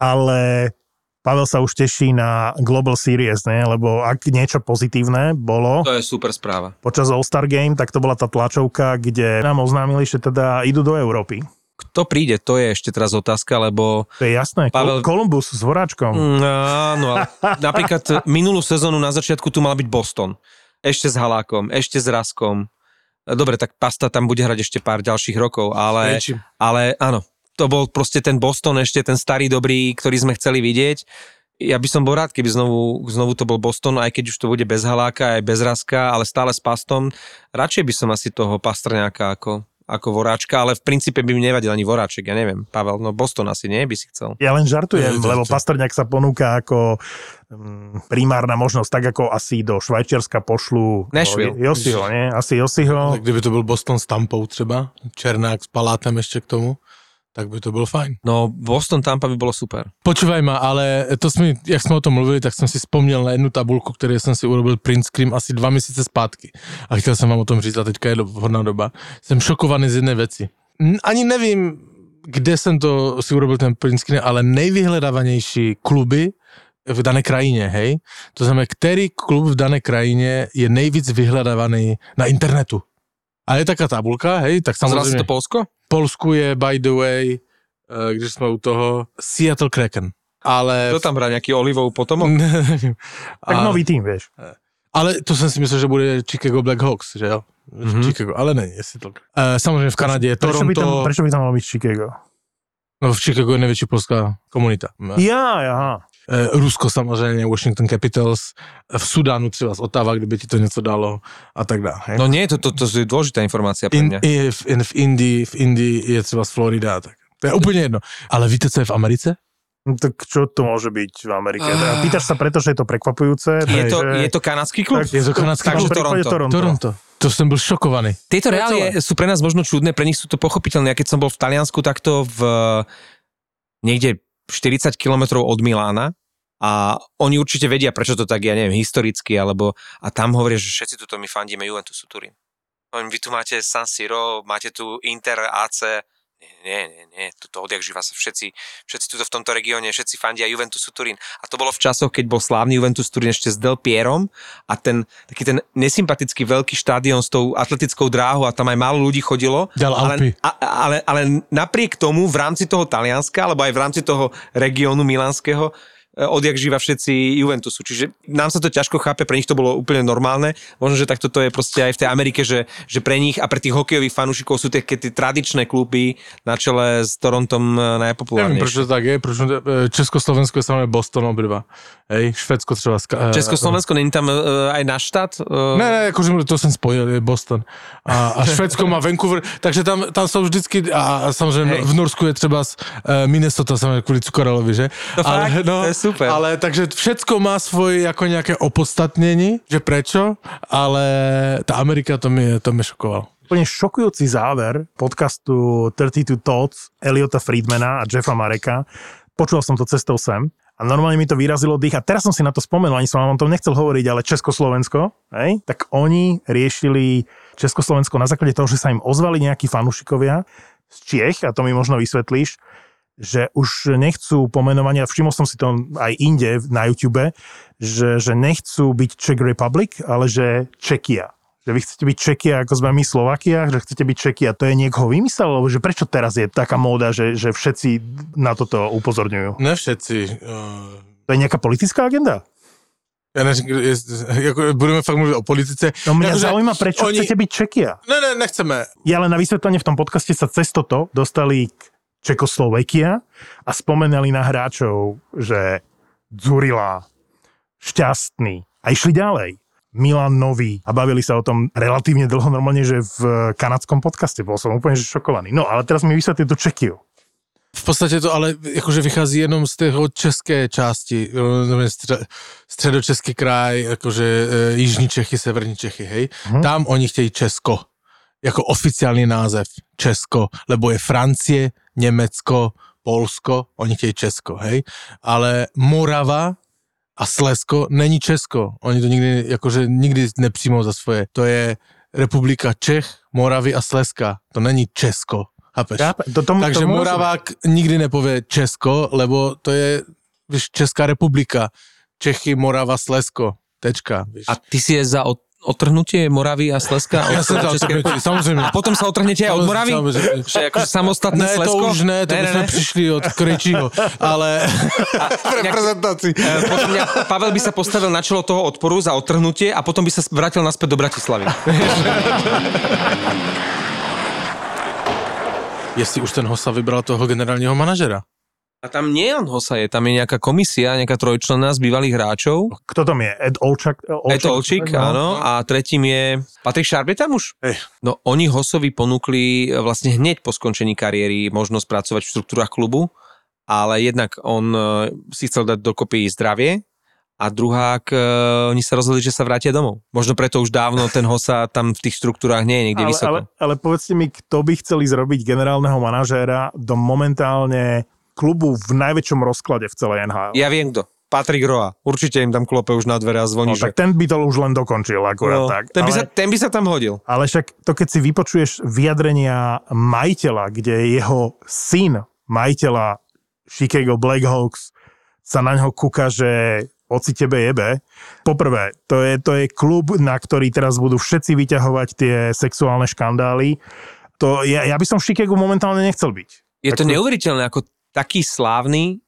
Ale Pavel sa už teší na Global Series, ne? Lebo ak niečo pozitívne bolo... To je super správa. Počas All-Star Game, tak to bola tá tlačovka, kde nám oznámili, že teda idú do Európy. Kto príde, to je ešte teraz otázka, lebo... To je jasné, Pavel... Kolumbus s Horáčkom. Áno, ale napríklad minulú sezónu na začiatku tu mal byť Boston. Ešte s Halákom, ešte s Raskom. Dobre, tak Pasta tam bude hrať ešte pár ďalších rokov, ale, ale áno. To bol proste ten Boston, ešte ten starý dobrý, ktorý sme chceli vidieť. Ja by som bol rád, keby znovu, znovu to bol Boston, aj keď už to bude bez Haláka, aj bez Raska, ale stále s Pastom. Radšej by som asi toho Pastrňáka ako, ako Voráčka, ale v princípe by mi nevadil ani Voráček, ja neviem, Pavel, no Boston asi nie, by si chcel. Ja len žartujem, lebo Pastrňák sa ponúka ako primárna možnosť, tak ako asi do Švajčiarska pošlu Nashville. Josiho, nie? Asi Josiho. Tak kdyby to bol Boston s Tampou třeba, Černák s Palátem ešte k tomu. Tak by to bolo fajn. No, Boston Tampa by bolo super. Počúvaj ma, ale to sme, jak sme o tom mluvili, tak som si vzpomněl na jednu tabulku, ktoré som si urobil print screen asi dva měsíce zpátky. A chtěl jsem vám o tom říct, a teďka je vhodná doba. Jsem šokovaný z jedné věci. Ani nevím, kde jsem to si urobil ten print screen, ale nejvyhledávanější kluby v dané krajině, hej? To znamená, který klub v dané krajině je nejvíc vyhledávaný na internetu. A je taká tabulka, hej? Tak samozřejmě... to Polsko? Polsku je, by the way, když jsme u toho, Seattle Kraken. Ale... To tam hrá nějaký olivou potomok? Tak nový tým, vieš. Ale to jsem si myslel, že bude Chicago Blackhawks, že jo? Mm-hmm. Chicago, ale není, jestli to... E, samozřejmě v Kanadě je Toronto... Prečo by tam, prečo by tam malo být Chicago? No v Chicago je největší polská komunita. Já, já. E, Rusko samozřejmě, Washington Capitals, v Sudánu třeba z Ottawa, kdyby ti to něco dalo a tak dále. No nie, to, to, to je dôležitá informácia pre mňa. In, v, in, v, Indii, v Indii je třeba z Florida a tak. To je úplne jedno. Ale víte, co je v Americe? No, tak čo to môže byť v Amerike? A... Pýtaš sa preto, že je to prekvapujúce? Je to, je to kanadský klub? Tak, je to kanadský klub. Takže Toronto. Toronto. Toronto. To som bol šokovaný. Tieto reálie sú pre nás možno čudné, pre nich sú to pochopiteľné. Ja keď som bol v Taliansku, takto v niekde štyridsať kilometrov od Milána a oni určite vedia, prečo to tak, ja neviem, historicky, alebo a tam hovoria, že všetci tuto my fandíme Juventusu Turín. Vy tu máte San Siro, máte tu Inter, á cé, nie, nie, nie, tuto odjak živa sa všetci, všetci tuto v tomto regióne, všetci fandia Juventusu Turín. A to bolo v časoch, keď bol slávny Juventus Turín ešte s Del Pierom a ten taký ten nesympatický veľký štádion s tou atletickou dráhou a tam aj málo ľudí chodilo. Ale, ale, ale napriek tomu v rámci toho Talianska, alebo aj v rámci toho regiónu milánskeho, odjak živa všetci Juventusu. Čiže nám sa to ťažko chápe, pre nich to bolo úplne normálne. Možno, že takto to je proste aj v tej Amerike, že, že pre nich a pre tých hokejových fanúšikov sú tie, tie tradičné kluby na čele s Torontom najpopulárnejšie. Neviem, prečo to tak je. Prečo... Československo je samozrejme Boston obdva. Hej, Švédsko třeba... Československo, není tam aj náš štát? Ne, ne, akože to som spojil, je Boston. A, a Švédsko má Vancouver, takže tam, tam sú vždycky... A samozrejme, hej. V Norsku je třeba Minnesota, samozrejme, kvôli Cukarelovi, že? To ale, fakt, no, to super. Ale takže všetko má svoje ako nejaké opodstatnenie, že prečo, ale tá Amerika to mi, to mi šokovalo. Úplne šokujúci záver podcastu thirty-two Thoughts Eliota Friedmana a Jeffa Mareka. Počúval som to cestou sem a normálne mi to vyrazilo dých a teraz som si na to spomenul, ani som vám o tom nechcel hovoriť, ale Československo, hej? Tak oni riešili Československo na základe toho, že sa im ozvali nejakí fanúšikovia z Čiech, a to mi možno vysvetlíš, že už nechcú pomenovania, všimol som si to aj inde na YouTube, že, že nechcú byť Czech Republic, ale že Čekia. Že vy chcete byť Čekia, ako sme my Slovakia, že chcete byť Čekia. To je niekoho vymyslel, lebo že prečo teraz je taká móda, že, že všetci na toto upozorňujú? Ne všetci. Uh... To je nejaká politická agenda? Ja než, jako, budeme fakt mluviť o politice. No mňa ja, zaujíma, prečo oni... chcete byť Čekia? Ne, ne, nechceme. Ja ale na vysvetlenie v tom podcaste sa cez toto dostali k Čekoslovakia a spomenali na hráčov, že Dzurila, Šťastný a išli ďalej. Milan Nový a bavili sa o tom relatívne dlho, normálne, že v kanadskom podcaste bol som úplne šokovaný. No ale teraz mi vysvetlí to Čekiu. V podstate to ale jakože vychází jenom z tého české části, středočeský kraj, jakože e, jižní Čechy, severní Čechy, hej. Hmm. Tam oni chtějí Česko. Jako oficiální název Česko, lebo je Francie, Německo, Polsko, oni chtějí Česko, hej. Ale Morava A Slezsko není Česko. Oni to nikdy, jakože nikdy nepřijmou za svoje. To je republika Čech, Moravy a Slezska. To není Česko. Chápeš? To tomu, Takže tomu Moravák rozumiem. Nikdy nepovie Česko, lebo to je, víš, Česká republika. Čechy, Morava, Slezsko. Tečka. Víš. A ty si je za od otrhnutie Moravy a Slezska? Ja som to otrhnutí, samozrejme. A potom sa otrhnete aj od Moravy? Že akože samostatné ne, Slezsko? Ne, to už ne, to ne, už ne, sme ne. Prišli od Krejčího, ale... Pre prezentácii. Potom ja, Pavel by sa postavil na čelo toho odporu za otrhnutie a potom by sa vrátil naspäť do Bratislavy. Jestli už ten Hossa vybral toho generálneho manažera. A tam nie on Hossa je, tam je nejaká komisia, nejaká trojčlená z bývalých hráčov. Kto tam je? Ed Olčak? Ed Olčík, áno. A tretím je... Patrik Šarbet tam už? Ech. No oni Hossovi ponúkli vlastne hneď po skončení kariéry možnosť pracovať v štruktúrach klubu, ale jednak on si chcel dať dokopy zdravie a druhák, oni sa rozhodli, že sa vrátia domov. Možno preto už dávno ten Hossa tam v tých štruktúrach nie je niekde ale, vysoko. Ale, ale povedzte mi, kto by chceli zrobiť generálneho manažéra do momentálne klubu v najväčšom rozklade v celej en há el. Ja viem kto. Patrik Roa. Určite im tam klope už na dvere a zvoní. No, tak ten by to už len dokončil akurát no, tak. Ten by, ale, sa, ten by sa tam hodil. Ale však to, keď si vypočuješ vyjadrenia majiteľa, kde jeho syn majiteľa Chicago Blackhawks sa na ňo kúka, že oci tebe jebe. Poprvé, to je, to je klub, na ktorý teraz budú všetci vyťahovať tie sexuálne škandály. To, ja, ja by som v Chicagu momentálne nechcel byť. Je to neuveriteľné, ako taký slávny,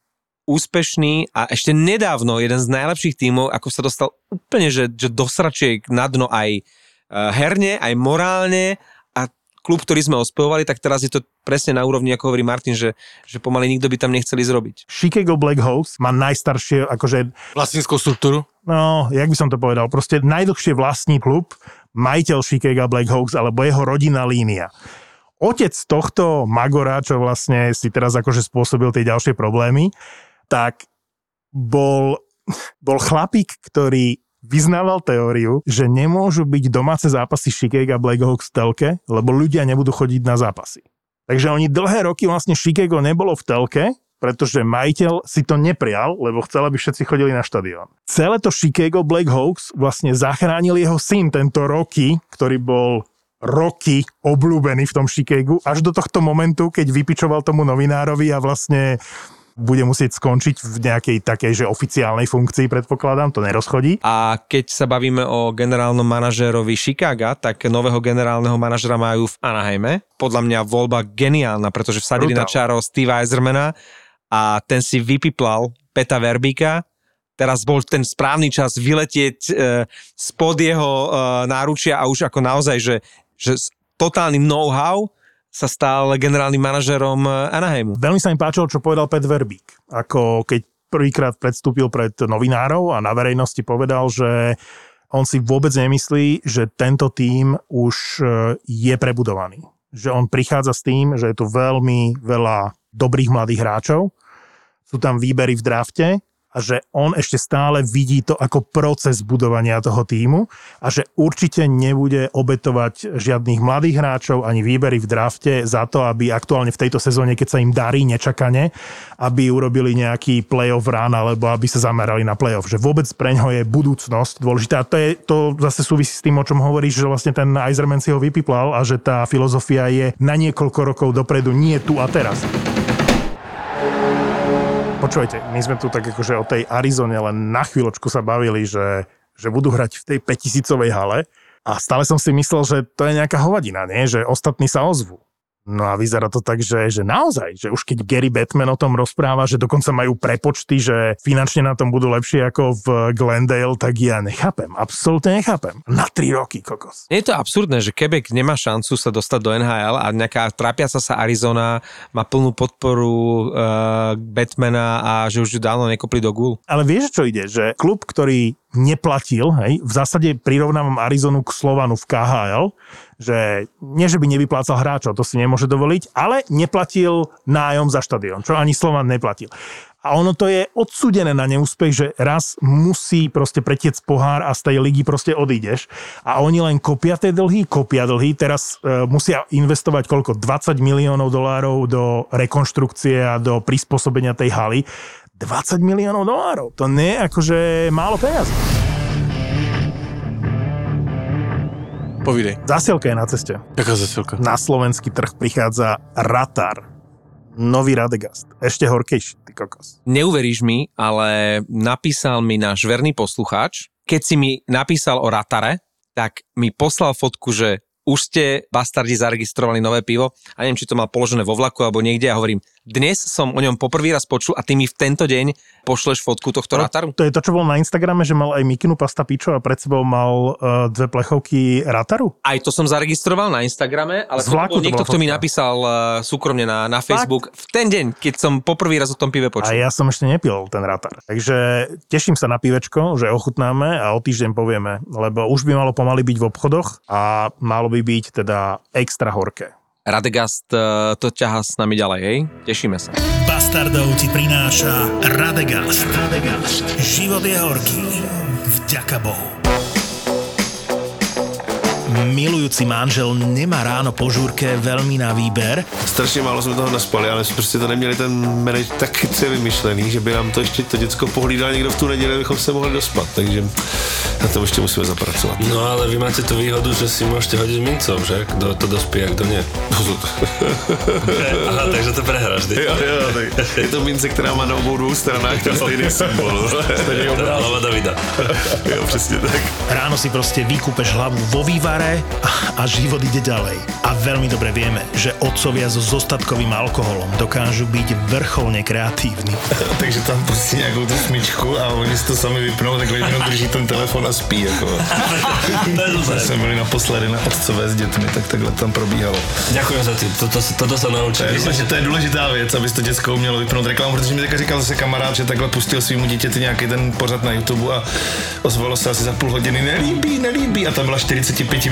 úspešný a ešte nedávno jeden z najlepších tímov, ako sa dostal úplne, že, že dosračiek na dno aj herne, aj morálne a klub, ktorý sme ospevovali, tak teraz je to presne na úrovni, ako hovorí Martin, že, že pomaly nikto by tam nechceli zrobiť. Chicago Blackhawks má najstaršie, akože... vlastníckú struktúru? No, jak by som to povedal, proste najdlhšie vlastní klub, majiteľ Chicago Blackhawks, alebo jeho rodinná línia. Otec tohto Magora, čo vlastne si teraz akože spôsobil tie ďalšie problémy, tak bol, bol chlapík, ktorý vyznával teóriu, že nemôžu byť domáce zápasy Chicago Blackhawks v telke, lebo ľudia nebudú chodiť na zápasy. Takže oni dlhé roky vlastne Chicago nebolo v telke, pretože majiteľ si to neprial, lebo chcel, aby všetci chodili na štadión. Celé to Chicago Blackhawks vlastne zachránil jeho syn tento Rocky, ktorý bol... roky obľúbený v tom Chicagu, až do tohto momentu, keď vypičoval tomu novinárovi a vlastne bude musieť skončiť v nejakej takej, že oficiálnej funkcii, predpokladám, to nerozchodí. A keď sa bavíme o generálnom manažérovi Chicaga, tak nového generálneho manažera majú v Anaheime. Podľa mňa voľba geniálna, pretože vsadili Brutál. na čaro Steve Eisermana a ten si vypiplal Peta Verbíka. Teraz bol ten správny čas vyletieť e, spod jeho e, náručia a už ako naozaj, že, že s totálnym know-how sa stal generálnym manažérom Anaheimu. Veľmi sa mi páčilo, čo povedal Pet Verbík. Ako keď prvýkrát predstúpil pred novinárov a na verejnosti povedal, že on si vôbec nemyslí, že tento tím už je prebudovaný. Že on prichádza s tým, že je tu veľmi veľa dobrých mladých hráčov. Sú tam výbery v drafte. A že on ešte stále vidí to ako proces budovania toho tímu a že určite nebude obetovať žiadnych mladých hráčov ani výbery v drafte za to, aby aktuálne v tejto sezóne, keď sa im darí nečakane, aby urobili nejaký playoff run alebo aby sa zamerali na playoff. Že vôbec preňho je budúcnosť dôležitá. A to, je, to zase súvisí s tým, o čom hovoríš, že vlastne ten Eiserman si ho vypiplal a že tá filozofia je na niekoľko rokov dopredu, nie tu a teraz. Počujete, my sme tu tak akože o tej Arizone len na chvíľočku sa bavili, že, že budú hrať v tej päťtisícovej hale a stále som si myslel, že to je nejaká hovadina, nie? Že ostatní sa ozvú. No a vyzerá to tak, že, že naozaj, že už keď Gary Batman o tom rozpráva, že dokonca majú prepočty, že finančne na tom budú lepšie ako v Glendale, tak ja nechápem, absolútne nechápem. Na tri roky, kokos. Je to absurdné, že Quebec nemá šancu sa dostať do en há el a nejaká trápiaca sa Arizona má plnú podporu uh, Batmana a že už ju dávno nekopli do gúl. Ale vieš, čo ide? Že klub, ktorý neplatil, hej, v zásade prirovnávam Arizonu k Slovanu v ká há el, že nie, že by nevyplácal hráčov, to si nemôže dovoliť, ale neplatil nájom za štadión, čo ani Slovan neplatil. A ono to je odsúdené na neúspech, že raz musí proste pretiec pohár a z tej ligy proste odídeš. A oni len kopia tie dlhy, kopia dlhy. Teraz e, musia investovať koľko? dvadsať miliónov dolárov do rekonštrukcie a do prispôsobenia tej haly. dvadsať miliónov dolárov. To nie je akože málo peniaz. Povídej. Zasielka je na ceste. Taká zasielka? Na slovenský trh prichádza Ratar. Nový Radegast. Ešte horkejší, ty kokos. Neuveríš mi, ale napísal mi náš verný poslucháč. Keď si mi napísal o Ratare, tak mi poslal fotku, že už ste, bastardi, zaregistrovali nové pivo. A neviem, či to mal položené vo vlaku alebo niekde. A hovorím, dnes som o ňom poprvý raz počul a ty mi v tento deň pošleš fotku tohto to, Rataru? To je to, čo bol na Instagrame, že mal aj Mikinu pasta pičo a pred sebou mal uh, dve plechovky Rataru? Aj to som zaregistroval na Instagrame, ale to bol niekto, kto mi napísal uh, súkromne na, na Facebook v ten deň, keď som poprvý raz o tom pive počul. A ja som ešte nepil ten Ratar. Takže teším sa na pivečko, že ochutnáme a o týždeň povieme, lebo už by malo pomaly byť v obchodoch a malo by by byť teda extra horké. Radegast to ťahá s nami ďalej, hej? Tešíme sa. Bastardov ti prináša Radegast. Radegast. Život je horký. Vďaka Bohu. Milujúci manžel nemá ráno po žúrke veľmi na výber. Strašne málo sme toho naspali, ale proste to neměli ten menej tak chce vymyšlený, že by nám to ešte to děcko pohlídal niekdo v tú neděli, abychom se mohli dospat, takže na tom ešte musíme zapracovať. No ale vy máte tú výhodu, že si môžete hodiť mincov, že? Kto to dospí a kto nie. Aha, takže to prehráš, ty. Jo, jo, tak je to mince, která má na obou dvou stranách ten stejný symbol. Stejný obráva Davida. Jo, přesně tak. Ráno si prostě vykúpeš hlavu vo vývar a život ide ďalej. A veľmi dobre vieme, že otcovia so zostatkovým alkoholom dokážu byť vrcholne kreatívni. Takže tam pustí nejakú tú smyčku a oni si to sami vypnú, tak len drží ten telefon a spí. Ako. My sme boli naposledy na otcové s deťmi, tak takhle tam probíhalo. Ďakujem za tým, toto, toto sa naučil. To, to je dôležitá vec, aby si to detsko umielo vypnúť reklamu, pretože mi tak říkal zase kamarád, že takhle pustil svýmu dieťaťu nejaký ten pořad na YouTube a ozvalo sa asi za pol hodiny, nelíbí, nelíbí a tam bola štyridsaťpäť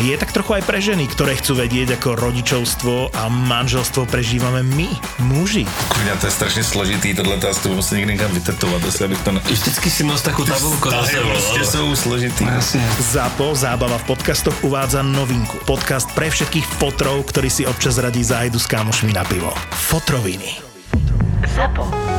je tak trochu aj pre ženy, ktoré chcú vedieť, ako rodičovstvo a manželstvo prežívame my, muži. Kurňa, to je strašne složitý, tohle tástu, budem sa nikdy nikam vytetovať, asi abych to... Ne... Vždycky si mal takú tabulku na sebou. Vždycky sú složitý. Zapo, zábava v podcastoch uvádza novinku. Podcast pre všetkých fotrov, ktorí si občas radí zájdu s kámošmi na pivo. Fotroviny. Zapo.